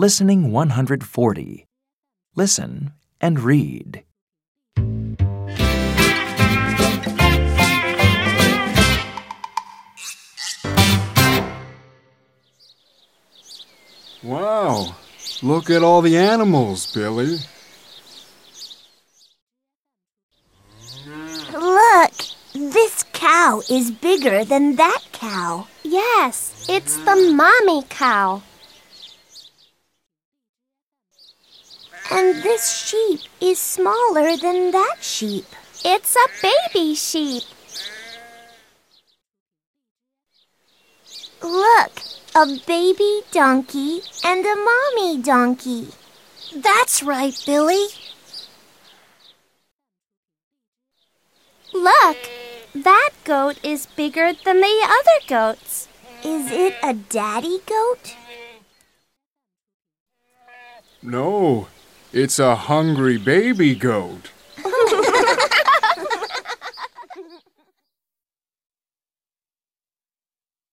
Listening 140. Listen and read. Wow, look at all the animals, Billy. Look, this cow is bigger than that cow. Yes, it's the mommy cow.And this sheep is smaller than that sheep. It's a baby sheep. Look, a baby donkey and a mommy donkey. That's right, Billy. Look, that goat is bigger than the other goats. Is it a daddy goat? No.It's a hungry baby goat.